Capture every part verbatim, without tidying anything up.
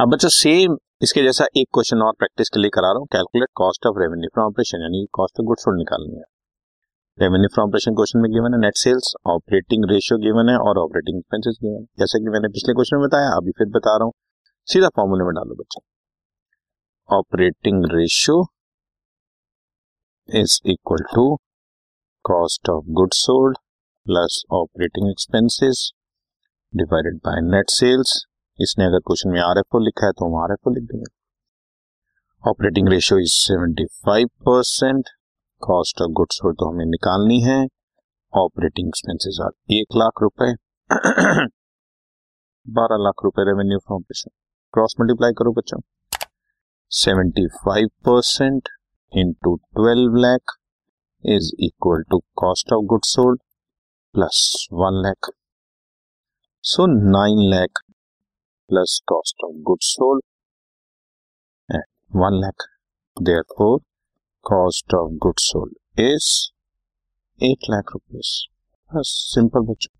अब बच्चों सेम इसके जैसा एक क्वेश्चन और प्रैक्टिस के लिए करा रहा हूँ। Calculate cost of revenue from operation, यानी कॉस्ट ऑफ गुड सोल्ड निकालनी है। रेवेन्यू फ्रॉम ऑपरेशन क्वेश्चन में गिवन है, net sales, operating ratio given है और ऑपरेटिंग एक्सपेंसेस गिवन है। जैसे कि मैंने पिछले क्वेश्चन में बताया, अभी फिर बता रहा हूँ, सीधा फॉर्मूले में डालो बच्चों। Operating ratio is equal to cost of goods sold plus operating expenses divided by net sales. इसने अगर क्वेश्चन में आर एफ ओ लिखा है तो हम आर एफ ओ लिख देंगे। Operating ratio is seventy five percent, cost of goods sold तो हमें निकालनी है, ऑपरेटिंग एक्सपेंसेस आर एक लाख रुपए बारह लाख रुपए revenue from operation. Cross multiply करो बच्चों, seventy five percent into twelve lakh is equal to cost of goods sold plus one lakh, so nine lakh plus cost of goods sold and one lakh, therefore cost of goods sold is eight lakh rupees. बस simple बच्चों,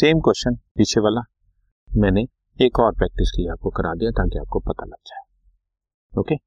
same question पीछे वाला मैंने एक और practice के लिए आपको करा दिया ताकि आपको पता लग जाए। ओके,